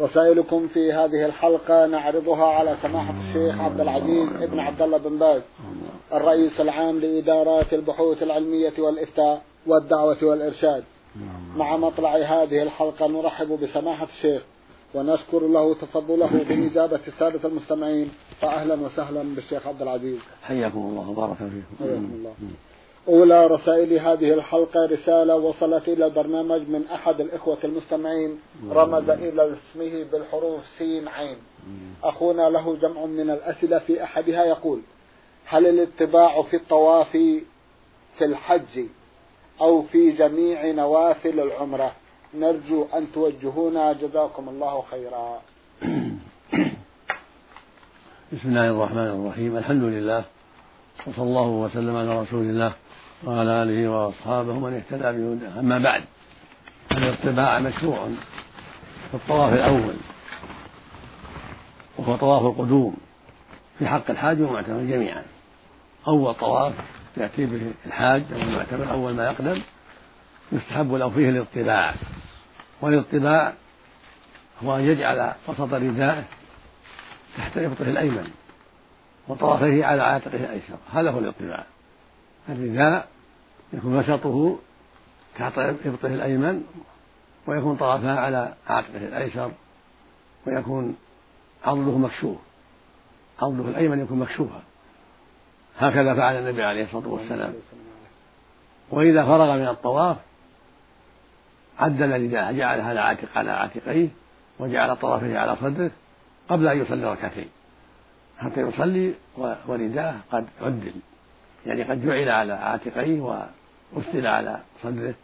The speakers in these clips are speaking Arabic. رسائلكم في هذه الحلقة نعرضها على سماحة الشيخ عبدالعزيز ابن عبدالله بن باز، الرئيس العام لإدارات البحوث العلمية والإفتاء والدعوة والإرشاد. مع مطلع هذه الحلقة نرحب بسماحة الشيخ ونشكر له تفضله بإجابة السادة المستمعين. فأهلا وسهلا بالشيخ عبدالعزيز، حياكم الله وبارك فيكم. حياكم الله. أولى رسائل هذه الحلقة رسالة وصلت إلى البرنامج من أحد الإخوة المستمعين، رمز إلى اسمه بالحروف سين عين. أخونا له جمع من الأسئلة، في أحدها يقول: هل الاتباع في الطواف في الحج أو في جميع نوافل العمرة؟ نرجو أن توجهونا جزاكم الله خيرا. بسم الله الرحمن الرحيم، الحمد لله، وصلى الله وسلم على رسول الله وعلى آله وأصحابه ومن اهتدى بهداه. أما بعد، الاتباع مشروع في الطواف الأول، وهو طواف القدوم في حق الحاج والمعتمر جميعا. أول طواف يأتي به الحاج والمعتمر أول ما يقدم يستحب له فيه الاتباع. والاطباع هو أن يجعل وسط ردائه تحت إبطه الأيمن وطرفيه على عاتقه الايسر، هذا هو الاطباع. الرداء يكون وسطه تحت ابطه الايمن، ويكون طرفه على عاتقه الايسر، ويكون عضده مكشوف، عضده الايمن يكون مكشوفا. هكذا فعل النبي عليه الصلاه والسلام. واذا فرغ من الطواف عدل الرداء، جعلها على عاتقيه، وجعل طرفه على صدره قبل ان يصلي ركعتين، حتى يصلي ورداه قد عدل، يعني قد جعل على عاتقيه وأسدل على صدره.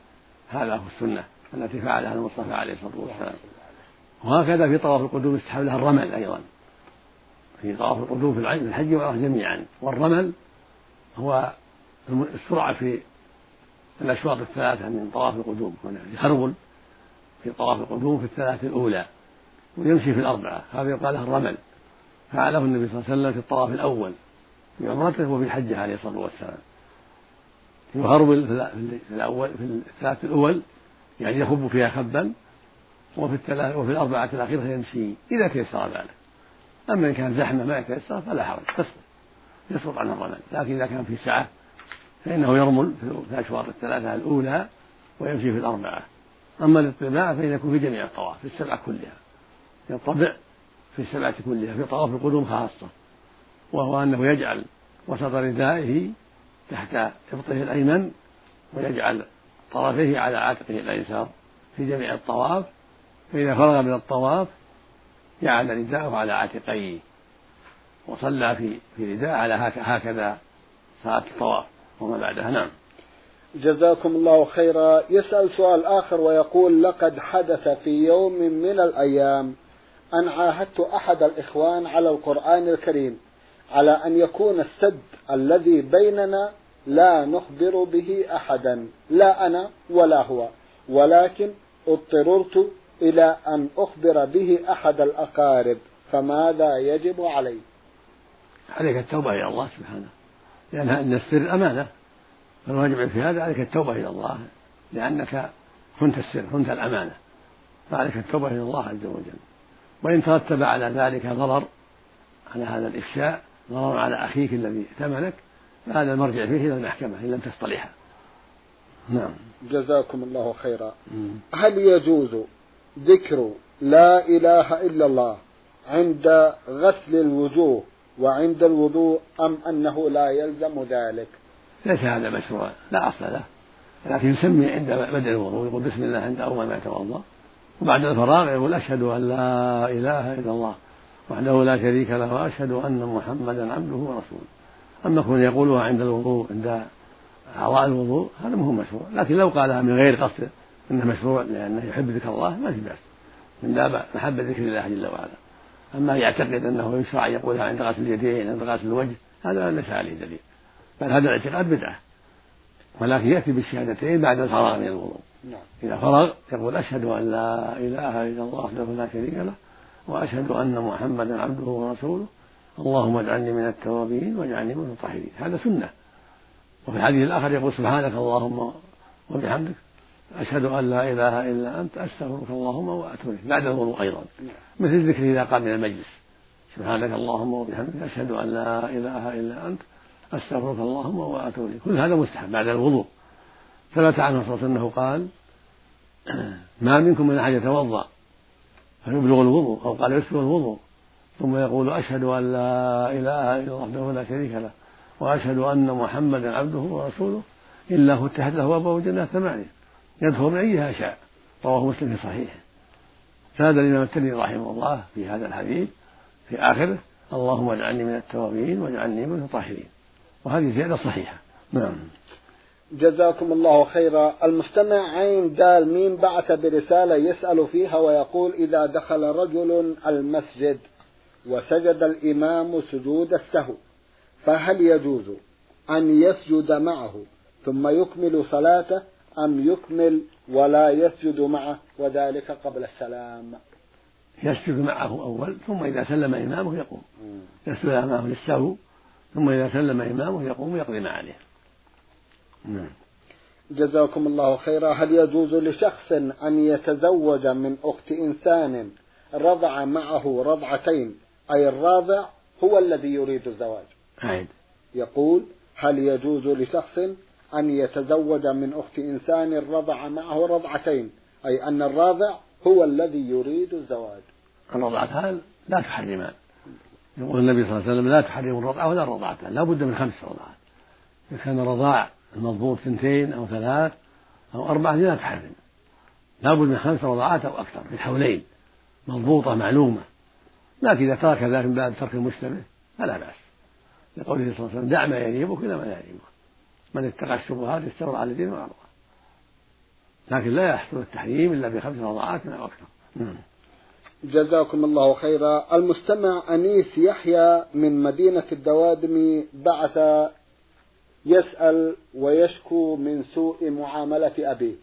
هذا هو السنة التي فعلها المصطفى عليه الصلاة والسلام. وهكذا في طواف القدوم يستحب لها الرمل أيضا، في طواف القدوم في الحج والعمرة جميعا. والرمل هو السرعة في الأشواط الثلاثة من طواف القدوم، يرمل في طواف القدوم في الثلاثة الأولى ويمشي في الأربعة، هذا يقال له الرمل. فعله النبي صلى الله عليه وسلم في الطواف الأول في عمرته وفي حجه عليه الصلاة والسلام، يهرول في الثلاث الأول، يعني يخب فيها خبا، وفي الأربعة الأخيرة يمشي إذا تيسر ذلك. أما إن كان زحمة ما يتيسر فلا حرج، يسقط عن الرمل. لكن إذا كان في سعة فإنه يرمل في الأشواط الثلاثة الأولى ويمشي في الأربعة. أما الاطباع فإنه يكون في جميع الطواف، في السبعة كلها يطبع، في السبعة كلها، في طواف القدوم خاصة، وهو أنه يجعل وسط ردائه تحت إبطه الأيمن ويجعل طرفيه على عاتقه الأيسر في جميع الطواف. فإذا فرغ من الطواف جعل رداءه على عاتقيه وصلى في رداء على هكذا ساعة الطواف وما بعدها. نعم، جزاكم الله خيرا. يسأل سؤال آخر ويقول: لقد حدث في يوم من الأيام أن عاهدت أحد الإخوان على القرآن الكريم على أن يكون السد الذي بيننا لا نخبر به أحدا، لا أنا ولا هو، ولكن اضطررت إلى أن أخبر به أحد الأقارب، فماذا يجب علي؟ عليك التوبة إلى الله سبحانه، لأن السر أمانة، فالواجب في هذا عليك التوبة إلى الله، لأنك كنت السر، كنت الأمانة، فعليك التوبة إلى الله عز وجل. وإن ترتب على ذلك ضرر، على هذا الإفشاء ضرر على أخيك الذي ائتمنك، فهذا المرجع فيه إلى المحكمة إن لم تصطلحها. نعم، جزاكم الله خيرا. هل يجوز ذكر لا إله إلا الله عند غسل الوجوه وعند الوضوء، أم أنه لا يلزم ذلك؟ ليس هذا مشروعا، لا أصل له، لكن يسمي عند بدء الوضوء، يقول بسم الله عند أول ما يتوضأ، وبعد الفراغ يقول: أشهد أن لا إله إلا الله وحده لا شريك له وأشهد أن محمدا عبده ورسوله. أما كون يقولها عند الوضوء، عند أعضاء الوضوء، هذا مهم مشروع. لكن لو قالها من غير قصد إنه مشروع لأنه يحب ذكر الله، ما في بأس، من باب محبة ذكر الله جل وعلا. أما يعتقد أنه يشرع أن يقولها عند غسل اليدين عند غسل الوجه هذا ليس عليه دليل، بل هذا الاعتقاد بدعة، ولكن يأتي بالشهادتين بعد الفراغ من الوضوء. إذا فرغ يقول أشهد أن لا إله إلا الله وحده لا شريك له وأشهد أن محمدا عبده ورسوله اللهم اجعلني من التوابين واجعلني من المطهرين، هذا سنة. وفي الحديث الآخر يقول سبحانك اللهم وبحمدك أشهد أن لا إله إلا أنت أستغفرك اللهم وأتوب بعد الوضوء أيضا، مثل الذكر إذا قام من المجلس سبحانك اللهم وبحمدك أشهد أن لا إله إلا أنت أستغفرك اللهم وأتوب، كل هذا مستحب بعد الوضوء. ثبت عنه صلى الله عليه وسلم قال ما منكم من أحد يتوضأ فيبلغ الوضوء أو قال يسبغ الوضوء ثم يقول أشهد أن لا إله إلا الله وحده لا شريك له وأشهد أن محمدا عبده ورسوله إلا فتحت له أبواب الجنة 8 يدخل من أيها شاء، رواه مسلم في صحيحه. ساد الإمام الترمذي رحمه الله في هذا الحديث في آخره اللهم اجعلني من التوابين واجعلني من المطهرين، وهذه زيادة صحيحة. نعم جزاكم الله خيرا. المستمع عين دال ميم بعث برسالة يسأل فيها ويقول إذا دخل رجل المسجد وسجد الإمام سجود السهو فهل يجوز أن يسجد معه ثم يكمل صلاته أم يكمل ولا يسجد معه وذلك قبل السلام؟ يسجد معه أول ثم إذا سلم إمامه يقوم، يسجد معه للسهو ثم إذا سلم إمامه يقوم ويقضي ما عليه. جزاكم الله خيرا. هل يجوز لشخص أن يتزوج من أخت إنسان رضع معه رضعتين أي الراضع هو الذي يريد الزواج؟ يقول هل يجوز لشخص أن يتزوج من أخت إنسان رضع معه رضعتين أي أن الراضع هو الذي يريد الزواج؟ الرضعتان لا تحرمان، يقول النبي صلى الله عليه وسلم لا تحرم الرضعة ولا الرضعتان، لا بد من 5 رضعات، إذا كان رضاع المضبوط 2 أو 3 أو 4 لا تحرم، لا بد من 5 رضعات أو أكثر في الحولين مضبوطة معلومة. لكن إذا ترك ذلك من باب ترك المشتبه فلا بأس، لقوله صلى الله عليه وسلم دع ما يريبك إلى ما لا يريبك، من اتقى الشبهات استمر على الدين وعرضه، لكن لا يحصل التحريم إلا ب5 رضعات أو أكثر. جزاكم الله خيرا. المستمع أنيس يحيى من مدينة الدوادمي بعث يسأل ويشكو من سوء معاملة أبيه،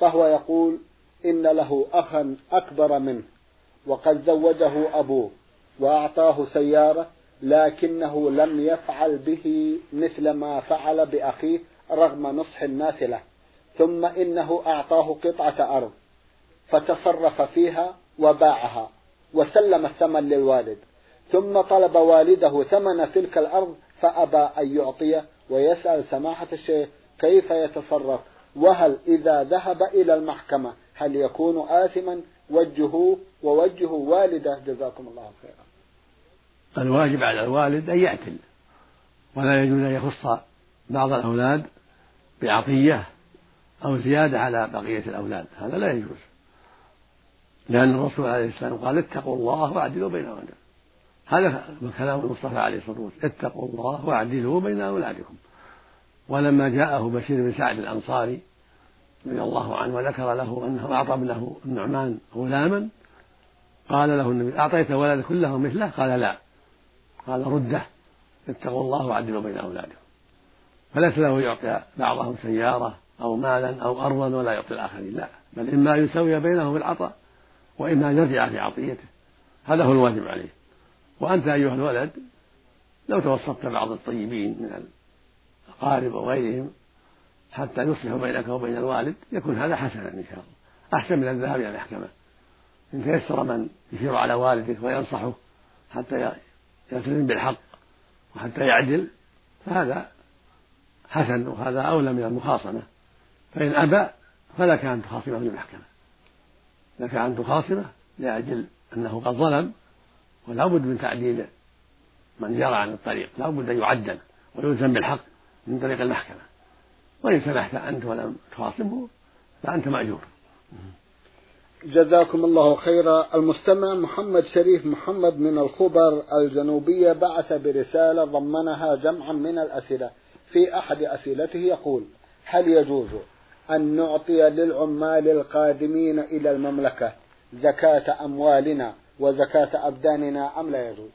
فهو يقول إن له أخا أكبر منه وقد زوجه أبوه وأعطاه سيارة لكنه لم يفعل به مثل ما فعل بأخيه رغم نصح الناس له، ثم إنه أعطاه قطعة أرض فتصرف فيها وباعها وسلم الثمن للوالد، ثم طلب والده ثمن تلك الأرض فأبى أن يعطيه، ويسأل سماحة الشيخ كيف يتصرف، وهل إذا ذهب إلى المحكمة هل يكون آثما؟ وجهوه ووجهوا والده جزاكم الله خيرا. الواجب على الوالد أن يعتل، ولا يجوز أن يخص بعض الأولاد بعطية أو زيادة على بقية الأولاد، هذا لا يجوز، لأن الرسول عليه الصلاة والسلام قال اتقوا الله واعدلوا بين أولادكم، هذا كلام المصطفى عليه الصلاة والسلام اتقوا الله واعدلوا بين أولادكم. ولما جاءه بشير بن سعد الأنصاري رضي الله عنه وذكر له أنه أعطى له النعمان غلاما، قال له النبي أعطيت ولد كله مثله؟ قال لا، قال رده، اتقوا الله وعدلوا بين أولاده، فليس له يعطي بعضهم سيارة أو مالا أو أرضا ولا يعطي الآخرين، لا، بل إما يسوي بينهم العطاء وإما يرجع في عطيته، هذا هو الواجب عليه. وأنت أيها الولد لو توسطت بعض الطيبين من الأقارب وغيرهم حتى يصلح بينك وبين الوالد يكون هذا حسنا إن شاء الله، أحسن من الذهاب إلى المحكمة. إن تيسر من يشير على والدك وينصحه حتى يلتزم بالحق وحتى يعدل فهذا حسن، وهذا أولى من المخاصمة. فإن أبى فلك أن تخاصمه في المحكمة، لك أن تخاصمه لأجل أنه قد ظلم، ولا بد من تعديل من جرى عن الطريق، لا بد أن يعدل ويلزم بالحق من طريق المحكمة. وإن سمحت أنت ولم تخاصمه فأنت مأجور. جزاكم الله خيرا. المستمع محمد شريف محمد من الخبر الجنوبية بعث برسالة ضمنها جمعا من الأسئلة، في أحد أسئلته يقول هل يجوز أن نعطي للعمال القادمين إلى المملكة زكاة أموالنا وزكاة أبداننا أم لا يجوز؟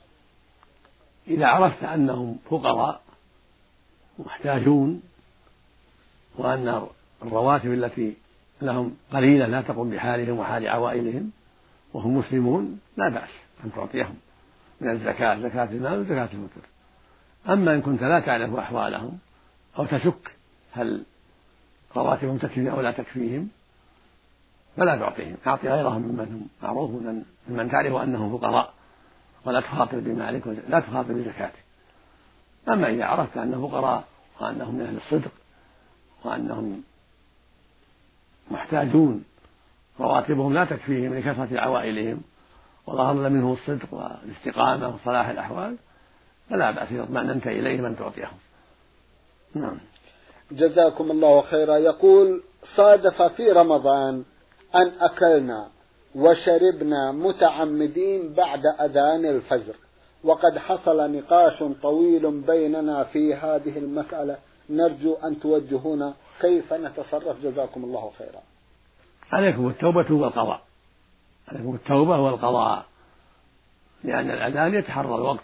إذا عرفت أنهم فقراء محتاجون وأن الرواتب التي لهم قليلة لا تقوم بحالهم وحال عوائلهم وهم مسلمون لا بأس أن تعطيهم من الزكاة زكاة المال وزكاة الفطر. أما إن كنت لا تعرف أحوالهم أو تشك هل رواتبهم تكفي أو لا تكفيهم فلا تعطيهم، أعطي غيرهم ممن هم معروفون ممن تعرف أنهم فقراء ولا تخاطر بمالك ولا تخاطر بزكاتك. أما إذا عرفت أنهم فقراء وأنهم من أهل الصدق وأنهم محتاجون رواتبهم لا تكفيهم لكثرة عوائلهم وظهر منهم الصدق والاستقامة وصلاح الأحوال فلا بأس إذا اطمأننت إليهم أن تعطيهم. نعم. جزاكم الله خيرا. يقول صادف في رمضان أن أكلنا وشربنا متعمدين بعد أذان الفجر، وقد حصل نقاش طويل بيننا في هذه المسألة، نرجو أن توجهونا كيف نتصرف جزاكم الله خيرا. عليكم التوبة والقضاء، عليكم التوبة والقضاء، لأن الأذان يتحرى الوقت،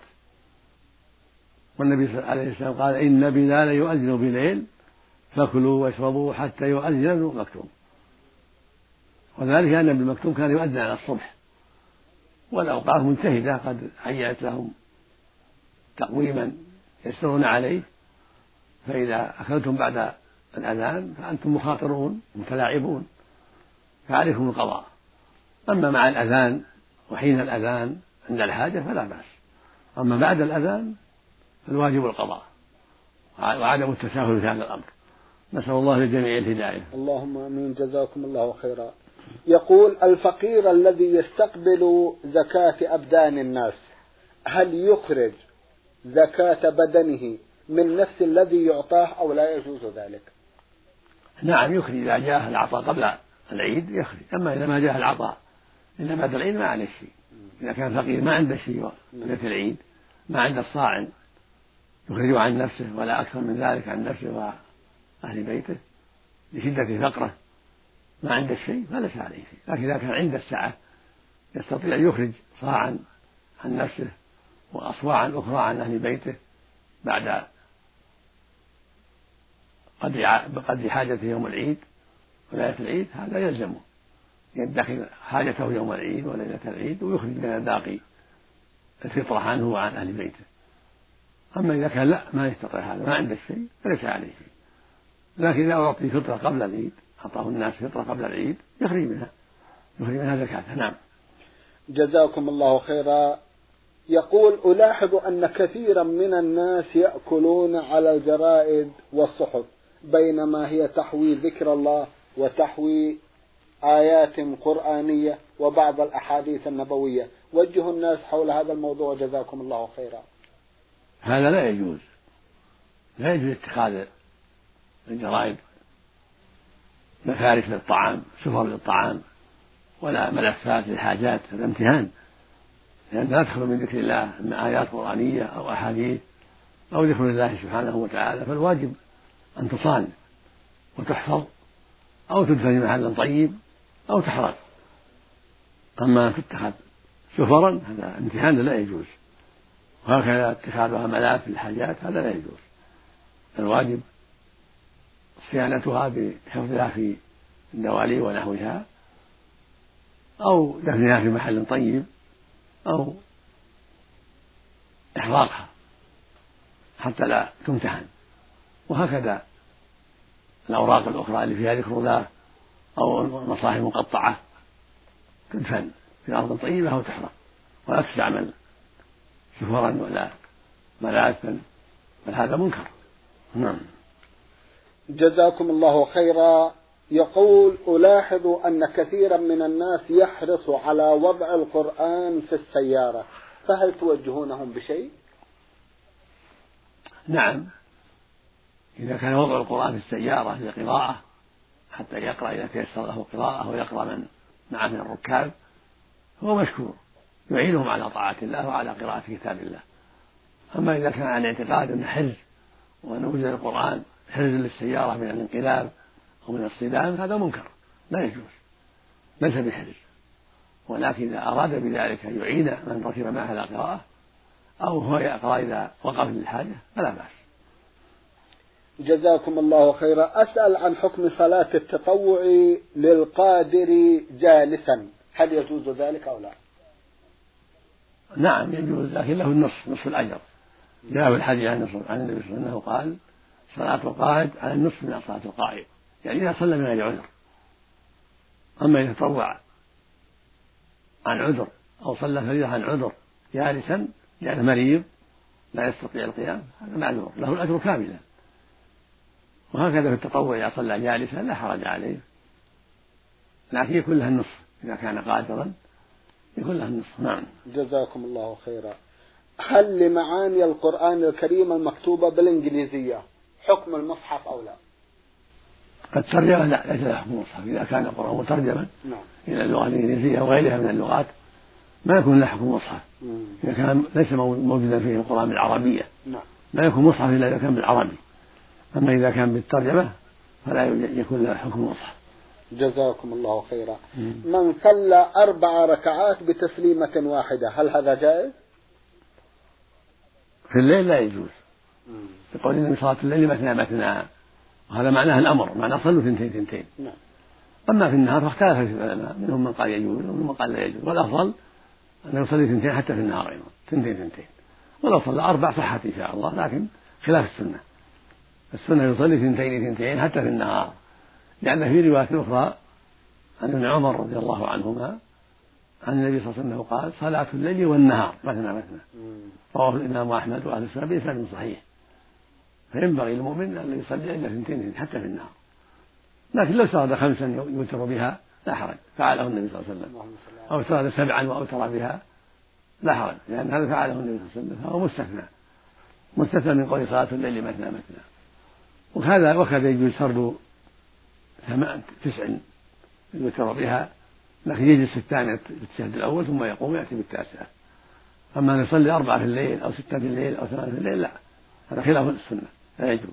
والنبي عليه السلام قال إن بلال يؤذن بليل فكلوا واشربوا حتى يؤذن ابن المكتوم، وذلك أن ابن المكتوم كان يؤذن على الصبح والأوقاف منتهدة قد عينت لهم تقويما يسرون عليه، فإذا أكلتم بعد الأذان فأنتم مخاطرون متلاعبون فعليكم القضاء. أما مع الأذان وحين الأذان عند الحاجة فلا بأس، أما بعد الأذان فالواجب القضاء وعدم التساهل في هذا الأمر. نسأل الله للجميع الهداية. اللهم آمين. جزاكم الله خيرا. يقول الفقير الذي يستقبل زكاة أبدان الناس هل يخرج زكاة بدنه من نفس الذي يعطاه أو لا يجوز ذلك؟ نعم يخرج إذا جاء العطاء قبل العيد يخرج، أما إذا ما جاء العطاء إلا بعد العيد ما عليه شيء. إذا كان فقير ما عنده شيء في العيد ما عنده الصاعن يخرج عن نفسه ولا أكثر من ذلك عن نفسه وأهل بيته لشدة فقره ما عنده شيء فليس عليه شيء. لكن إذا كان عنده السعة يستطيع أن يخرج صاعا عن نفسه وأصواعا أخرى عن أهل بيته بعد بقدر حاجته يوم العيد وليلة العيد، هذا يلزمه يدخل حاجته يوم العيد وليلة العيد ويخرج من الباقي الفطرة عنه وعن أهل بيته. أما إذا كان لا ما يستطيع هذا ما عنده شيء فليس عليه شيء، لكن إذا أعطي فطرة قبل العيد أعطاه الناس فطرة قبل العيد يخرج منها زكاة. نعم. جزاكم الله خيرا. يقول ألاحظ أن كثيرا من الناس يأكلون على الجرائد والصحف بينما هي تحوي ذكر الله وتحوي آيات قرآنية وبعض الأحاديث النبوية، وجهوا الناس حول هذا الموضوع جزاكم الله خيرا. هذا لا يجوز، لا يجوز اتخاذ الجرائد مفارش للطعام سفر للطعام ولا ملفات للحاجات، هذا امتهان، لأن لا تدخل من ذكر الله مع آيات قرآنية أو أحاديث أو ذكر الله سبحانه وتعالى، فالواجب أن تصان وتحفظ أو تدفن محلا طيب أو تحرق. أما أن تتخذ سفرا هذا امتهان لا يجوز، وهكذا اتخاذها ملاف للحاجات هذا لا يجوز، الواجب صيانتها بحفظها في الدوالي ونحوها أو دفنها في محل طيب أو إحراقها حتى لا تمتهن. وهكذا الأوراق الأخرى اللي فيها ذكر الله أو المصاحف المقطعة تدفن في أرض طيبة وتحرق، ولا تستعمل سفرا ولا ملاثا، بل هذا منكر. نعم. جزاكم الله خيرا. يقول ألاحظ أن كثيرا من الناس يحرص على وضع القرآن في السيارة، فهل توجهونهم بشيء؟ نعم، إذا كان وضع القرآن في السيارة لقراءة حتى يقرأ إذا تيسر له قراءة ويقرأ من معه من الركاب هو مشكور، يعينهم على طاعة الله وعلى قراءة كتاب الله. أما إذا كان عن اعتقاد أن حرز وأن وجد القرآن حرز للسيارة من الانقلاب أو من الصدام هذا منكر لا يجوز، ليس بحرز، ولكن إذا أراد بذلك أن يعين من ركب معه على قراءة أو هو يقرأ إذا وقف للحاجة فلا بأس. جزاكم الله خيرا. أسأل عن حكم صلاة التطوع للقادر جالسا، هل يجوز ذلك أو لا؟ نعم يجوز، لكن له النصف، نصف الأجر. جاء في الحديث عن النبي صلى الله عليه وسلم أنه قال: صلاة القاعد على النصف من صلاة القائم، يعني إذا صلى من غير عذر. أما إذا تطوع عن عذر أو صلى فريضة عن عذر جالسا لأنه مريض لا يستطيع القيام، هذا معذور له الأجر كاملا. وهكذا في التطوع إذا صلى جالسا لا حرج عليه، لكن يكون لها النصف إذا كان قادرا يكون لها النصف. نعم. جزاكم الله خيرا. هل لمعاني القرآن الكريم المكتوبة بالإنجليزية حكم المصحف أو لا؟ الترجمة لا، ليس لها حكم المصحف. إذا كان القرآن مترجما إلى اللغة الإنجليزية وغيرها من اللغات ما يكون له حكم مصحف. إذا كان ليس موجودا فيه القرآن بالعربية لا يكون مصحف إلا إذا كان بالعربي. أما إذا كان بالترجمة فلا يكون له حكم مصحف. جزاكم الله خيرا. من صلى 4 ركعات بتسليمة واحدة هل هذا جائز؟ في الليل لا يجوز، يقول إن صلاة الليل مثنى، وهذا معناه الأمر، معناه صلوا 2 2. أما في النهار فاختلف العلماء، منهم من قال يجوز ومنهم من قال لا يجوز، والأفضل أن يصلي 2 حتى في النهار أيضا 2 2. ولو صلى 4 صحة إن شاء الله، لكن خلاف السنة. السنة يصلي 2 2 حتى في النهار، لأن في رواية أخرى عن ابن عمر رضي الله عنهما عن النبي صلى الله عليه وسلم قال: صلاة الليل والنهار مثنى. رواه الإمام أحمد وأهل السنة بإسناد صحيح. فينبغي المؤمن أن يصلي إلا 2 حتى في النهار، لكن لو سرد 5 يوتر بها لا حرج، فعله النبي صلى الله عليه وسلم، أو سرد 7 وأوتر بها لا حرج، لأن هذا فعله النبي صلى الله عليه وسلم، فهو مستثنى من قول صلاة الليل مثنى. وكذا يجوز سرد 9 يوتر بها، لكن يجلس الثاني في التشهد الأول ثم يقوم يأتي بالتاسع. أما أن يصلي 4 في الليل أو 6 في الليل أو 8 في الليل لا، هذا خلاف السنة لا يجوز،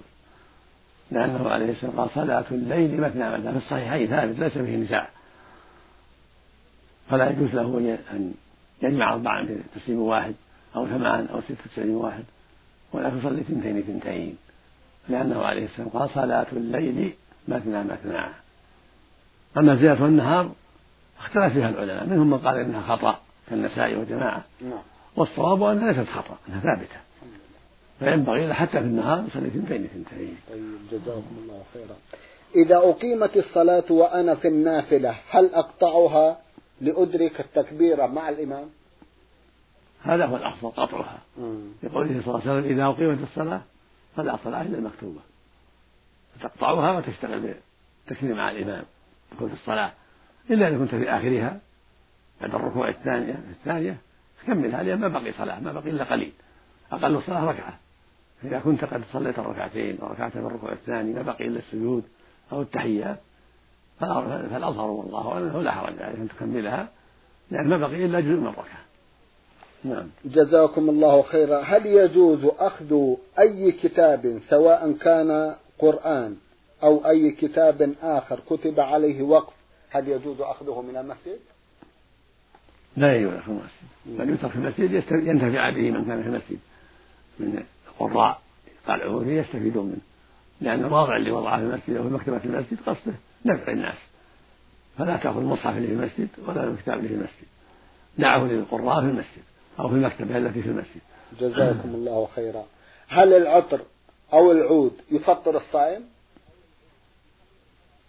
لأنه عليه السلام قال: صلاة الليل مثنى. في الصحيحين ثابت ليس فيه نزاع، فلا يجوز له أن يجمع 4 في تسليم واحد أو 8 أو 6 في تسليم واحد، ولا يصلي 2 2، لأنه عليه السلام قال: صلاة الليل مثنى. أما زيادة النهار اختلف فيها العلماء، منهم من قال انها خطأ كالنسائي وجماعة، والصواب انها ليست خطأ، انها ثابتة، فينبغي حتى في النهار يصلي 2 2. طيب جزاكم الله خيرا. إذا أقيمت الصلاة وأنا في النافلة هل أقطعها لأدرك التكبيرة مع الإمام؟ هذا هو الأفضل قطعها، يقول صلى الله عليه وسلم: إذا أقيمت الصلاة فلا صلاة إلا المكتوبة، فتقطعها وتشتغل بالتكبير مع الإمام تكون في الصلاة، إلا إذا كنت في آخرها بعد الركوع الثانية تكملها، لأن ما بقي صلاة، ما بقي إلا قليل، أقل الصلاة ركعة، إذا كنت قد صليت الركعتين وركعت في الركوع الثاني ما بقي إلا السجود أو التحيات، فالأظهر والله أنه لا حرج عليك أن تكملها، لأن ما بقي إلا جزء من الركعة. نعم. جزاكم الله خيرا. هل يجوز أخذ أي كتاب سواء كان قرآن أو أي كتاب آخر كتب عليه وقف، هل يجوز أخذه من المسجد؟ لا يجوز أخذه من المسجد، بل يترك في المسجد ينتفع به من كان في المسجد من القراء قال عوري يستفيدون منه، لأن الواضع اللي وضعه في المسجد أو في مكتبة في المسجد قصده نفع الناس، فلا تأخذ المصحف اللي في المسجد ولا الكتاب اللي في المسجد، دعه للقراء في المسجد أو في المكتبة التي في المسجد. جزاكم الله خيرا. هل العطر أو العود يفطر الصائم؟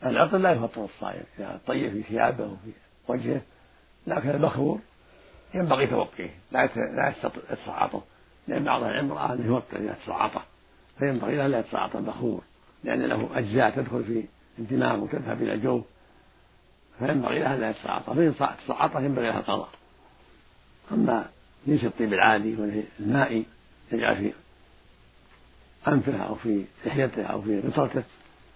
العطر لا يفطر الصائم، يعني طيب في ثيابه وفي وجهه، لكن المخمور ينبغي توقيه، لا يتصعطه، لأن بعض العمر أنه يوطر يتصعطه، فينبغي لا يتصعط المخمور، لأن له أجزاء تدخل في انتمامه وتذهب إلى الجو، فينبغي لا يتصعطه، فإن تصعطه ينبغي لها القضاء. أما ليس الطيب العادي والمائي يجعل في أنفه أو في لحيته أو في غطرته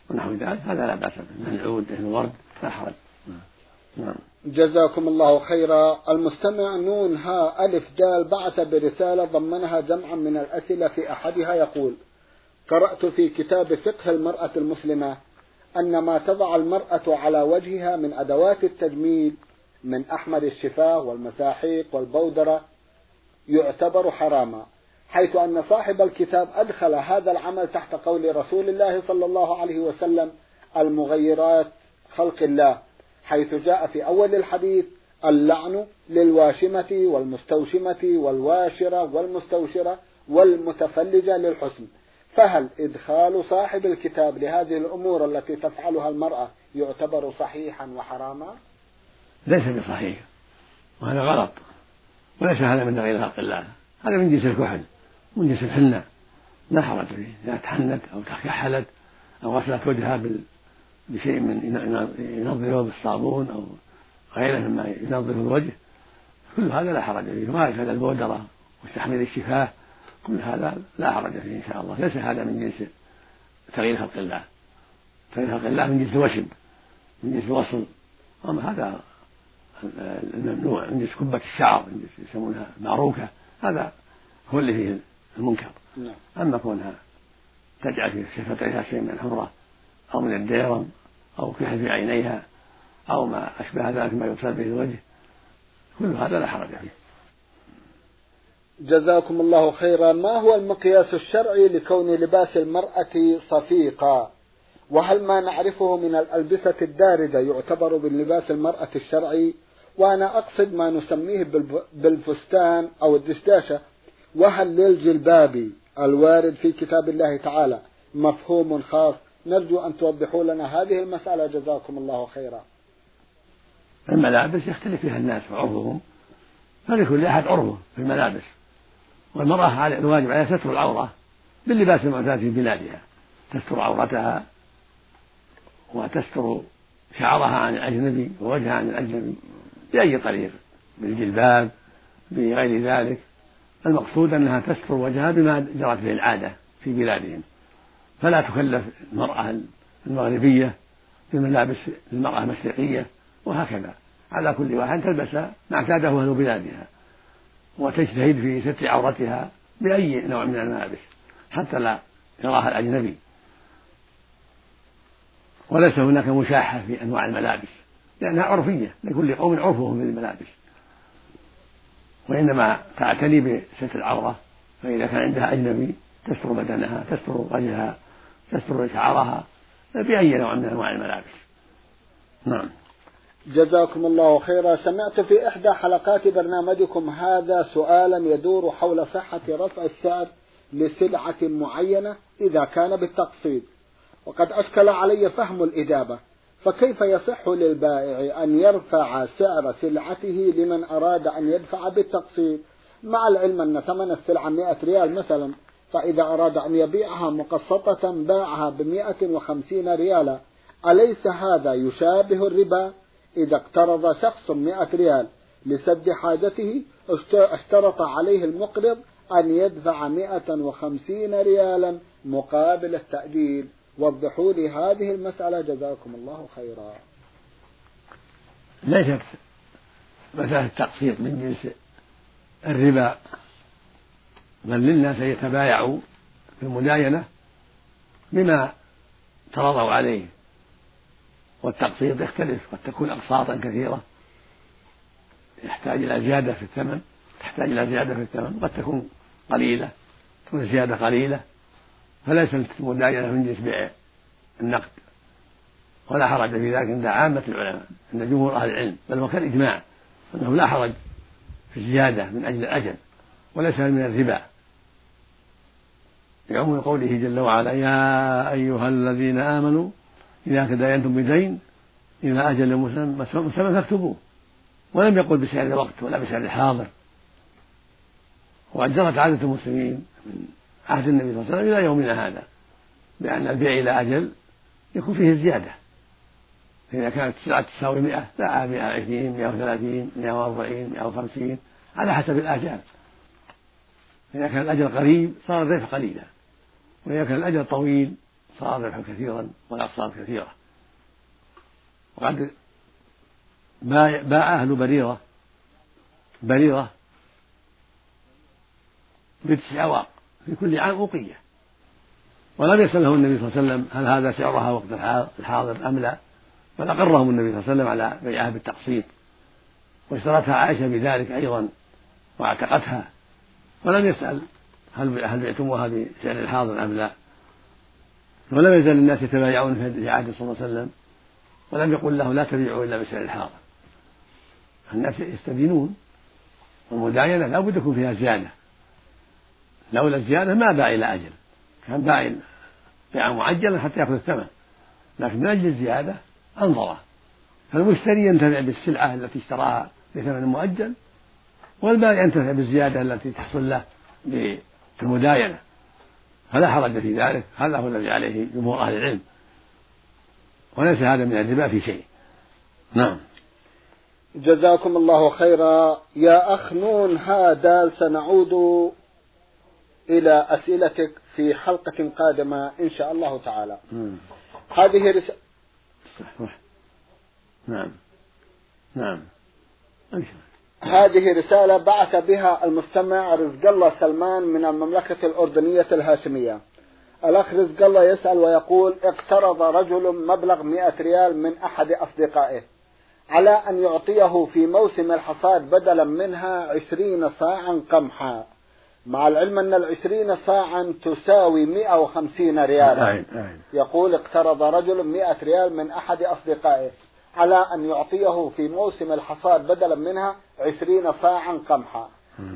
ونحو ذلك، هذا لا بأس به، العود الورد لا حرج. نعم. جزاكم الله خيرا. المستمع نون ها ألف دال بعث برسالة ضمنها جمعا من الأسئلة، في أحدها يقول: قرأت في كتاب فقه المرأة المسلمة أن ما تضع المرأة على وجهها من أدوات التجميل من أحمر الشفاه والمساحيق والبودرة يعتبر حراما، حيث أن صاحب الكتاب أدخل هذا العمل تحت قول رسول الله صلى الله عليه وسلم المغيرات خلق الله، حيث جاء في أول الحديث اللعن للواشمة والمستوشمة والواشرة والمستوشرة والمتفلجة للحسن. فهل إدخال صاحب الكتاب لهذه الأمور التي تفعلها المرأة يعتبر صحيحا وحراما؟ ليس بصحيح، وهذا غلط، وليس هذا من غير خلق الله، هذا من جنس الكحل، من جنس الحنة، لا حرج فيه إذا تحنت أو تكحلت أو غسلت وجهها بشيء من ينظفه بالصابون أو غيره مما ينظف الوجه، كل هذا لا حرج فيه. وهكذا البودرة وتحميل الشفاه، كل هذا لا حرج فيه إن شاء الله، ليس هذا من جنس تغيير خلق الله. تغيير خلق الله من جنس الوشم، من جنس الوصل، أما هذا الممنوع، من جنس كبة الشعر، من جنس يسمونها معروكة، هذا هو اللي فيه المنكر. أما كونها تجعل في شفتيها شيء من الحمرة أو من الديرم أو كحل في عينيها أو ما أشبه ذلك ما يبصر به الوجه، كل هذا لا حرج فيه. جزاكم الله خيرا. ما هو المقياس الشرعي لكون لباس المرأة صفيقا؟ وهل ما نعرفه من الألبسة الداردة يعتبر باللباس المرأة الشرعي؟ وأنا أقصد ما نسميه بالفستان أو الدشداشة. وهل للجلباب الوارد في كتاب الله تعالى مفهوم خاص؟ نرجو أن توضحوا لنا هذه المسألة جزاكم الله خيرا. الملابس يختلف فيها الناس وعرفهم، فلكل أحد عرفه في الملابس، والمرأة على الواجب عليها ستر العورة باللباس المعتاد في بلادها، تستر عورتها وتستر شعرها عن الأجنبي ووجهها عن الأجنبي بأي طريق، بالجلباب بغير ذلك. المقصود أنها تستر وجهها بما جرت به العادة في بلادهم، فلا تكلف المرأة المغربية بملابس المرأة المشرقية، وهكذا على كل واحد تلبس ما اعتاده أهل بلادها، وتجتهد في ستر عورتها بأي نوع من الملابس حتى لا يراها الأجنبي. وليس هناك مشاحة في أنواع الملابس لأنها عرفية، لكل قوم عرفهم بالملابس، وإنما تعتني بستر العورة، فإذا كان عندها أجنبي تستر بدنها، تستر وجهها، تستر شعرها بأي نوع من أنواع الملابس. نعم جزاكم الله خيرا. سمعت في إحدى حلقات برنامجكم هذا سؤالا يدور حول صحة رفع السعر لسلعة معينة إذا كان بالتقسيط، وقد أشكل علي فهم الإجابة، فكيف يصح للبائع أن يرفع سعر سلعته لمن أراد أن يدفع بالتقسيط، مع العلم أن ثمن السلعة 100 ريال مثلا، فإذا أراد أن يبيعها مقسطة باعها ب150 ريالا، أليس هذا يشابه الربا؟ إذا اقترض شخص 100 ريال لسد حاجته اشترط عليه المقرض أن يدفع 150 ريالا مقابل التأجيل. وضحوا لي هذه المسألة جزاكم الله خيرا. ليست مسألة التقسيط من جنس الربا، بل للناس يتبايعوا في المداينة بما تراضوا عليه، والتقسيط يختلف، قد تكون أقساطا كثيرة يحتاج إلى زيادة في الثمن، قد تكون قليلة، تكون زيادة قليلة، فليس المداينة من جنس بيع النقد، ولا حرج في ذلك عند عامة العلماء، عند جمهور أهل العلم، بل وكان إجماع أنه لا حرج في الزيادة من أجل الأجل، وليس من الربا، لعموم قوله جل وعلا يا أيها الذين آمنوا إذا تداينتم بدين إلى أجل مسمى فاكتبوه، ولم يقل بسعر الوقت ولا بسعر الحاضر. وأجرت عادة المسلمين من عهد النبي صلى الله عليه وسلم إلى يومنا هذا بأن البيع إلى أجل يكون فيه الزيادة، فإذا كانت السلعة تساوي 100 باعها 120، 130، 140، 150 على حسب الآجال. إذا كان الأجل قريب صار الربح قليلا، وإذا كان الأجل طويل صار الربح كثيرا والأقساط كثيرة. وقد باع أهل بريرة ب9 أواق في كل عام أوقية، ولم يسأله النبي صلى الله عليه وسلم هل هذا سعرها وقت الحاضر أم لا، بل أقرهم النبي صلى الله عليه وسلم على بيعها بالتقسيط، واشترتها عائشة بذلك أيضا واعتقتها، ولم يسأل هل بعتموها بسعر الحاضر أم لا، ولم يزل الناس يتبايعون في عهد صلى الله عليه وسلم، ولم يقل له لا تبيعوا إلا بسعر الحاضر. الناس يستدينون، والمداينة لا بد يكون فيها زيادة، لولا الزيادة ما باع إلى أجل، كان باع بيعا معجلا حتى يأخذ الثمن، لكن من أجل الزيادة أنظره، فالمشتري ينتفع بالسلعة التي اشتراها بثمن مؤجل، والبائع ينتفع بالزيادة التي تحصل له بالمداينة، فلا حرج في ذلك. هذا هو الذي عليه جمهور أهل العلم، وليس هذا من الربا في شيء. نعم. جزاكم الله خيرا. يا أخ نون هذا، سنعود إلى أسئلتك في حلقة قادمة إن شاء الله تعالى. هذه رسالة. نعم نعم. هذه رسالة بعث بها المستمع رزق الله سلمان من المملكة الأردنية الهاشمية. الأخ رزق الله يسأل ويقول: اقترض رجل مبلغ 100 ريال من أحد أصدقائه على أن يعطيه في موسم الحصاد بدلا منها 20 صاعا قمحا، مع العلم أن 20 صاعا تساوي 150 ريالا. يقول: اقترض رجل 100 ريال من أحد أصدقائه على أن يعطيه في موسم الحصاد بدلا منها 20 صاعا قمحا،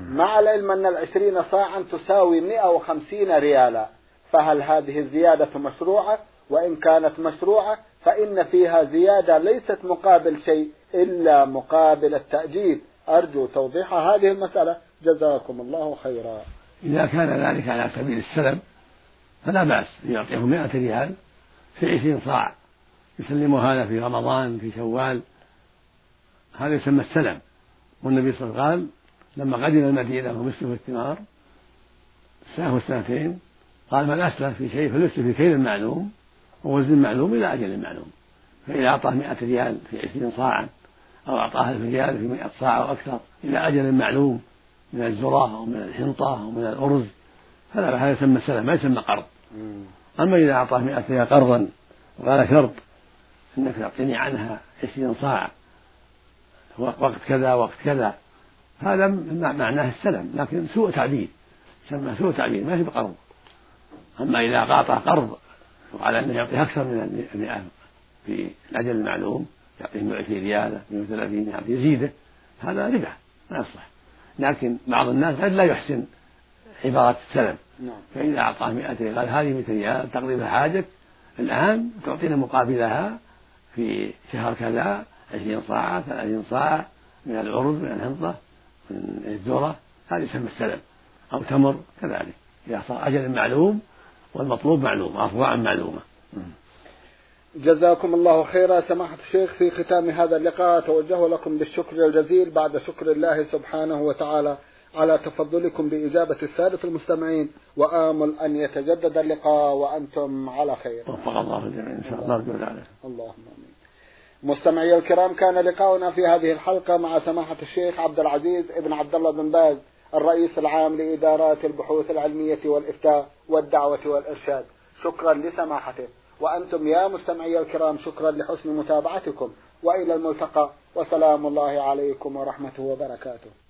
مع العلم أن 20 صاعا تساوي 150 ريالا، فهل هذه الزيادة مشروعة؟ وإن كانت مشروعة فإن فيها زيادة ليست مقابل شيء إلا مقابل التأجيل. أرجو توضيح هذه المسألة، جزاكم الله خيرا. إذا كان ذلك على سبيل السلم فلا بأس، يعطيه 100 ريال في 20 صاع، يسلمه هذا في رمضان في شوال، هذا يسمى السلم. والنبي صلى الله عليه وسلم لما قدم المدينة ومسلم الثمار سنة وسنتين قال: من أسلف في شيء فليسلف في كيل معلوم ووزن معلوم إلى أجل معلوم. فإذا أعطاه 100 ريال في 20 صاعا، أو أعطاه 1,000 ريال في 100 صاع أو أكثر إلى أجل معلوم من الزراعة أو من الحنطة أو من الأرز، هذا يسمى سلم، ما يسمى قرض. أما إذا أعطاه 100 ريال قرضا وقال: شرط أنك تعطيني عنها 20 صاع وقت كذا وقت كذا، هذا معناه السلم، لكن سوء تعبير، يسمى سوء تعبير، ما هي بقرض. أما إذا قاطع قرض وعلى أنه يعطيه أكثر من المئة في الأجل المعلوم، يعطيه 120 ريال 130 يعطيه زيادة، هذا ربا ما يصلح. لكن بعض الناس قد لا يحسن عبارة السلم، فإذا أعطاه 100 ريال قال: هذه 100 ريال تقضي حاجك الآن، تعطينا مقابلها في شهر كذا 20 صاع 30 صاع من الأرز من الحنطة من الذرة، هذا يسمى السلم. أو تمر كذلك، إذا صار أجل معلوم والمطلوب معلوم، أفضع معلومة. جزاكم الله خيرا. سماحة الشيخ، في ختام هذا اللقاء أتوجه لكم بالشكر الجزيل بعد شكر الله سبحانه وتعالى على تفضلكم بإجابة السادة المستمعين، وآمل أن يتجدد اللقاء وأنتم على خير. وفق الله جميعا إن شاء الله. اللهم آمين. مستمعي الكرام، كان لقاؤنا في هذه الحلقة مع سماحة الشيخ عبدالعزيز ابن عبدالله بن باز، الرئيس العام لإدارات البحوث العلمية والإفتاء والدعوة والإرشاد. شكرا لسماحته، وأنتم يا مستمعي الكرام شكرا لحسن متابعتكم، وإلى الملتقى، وسلام الله عليكم ورحمته وبركاته.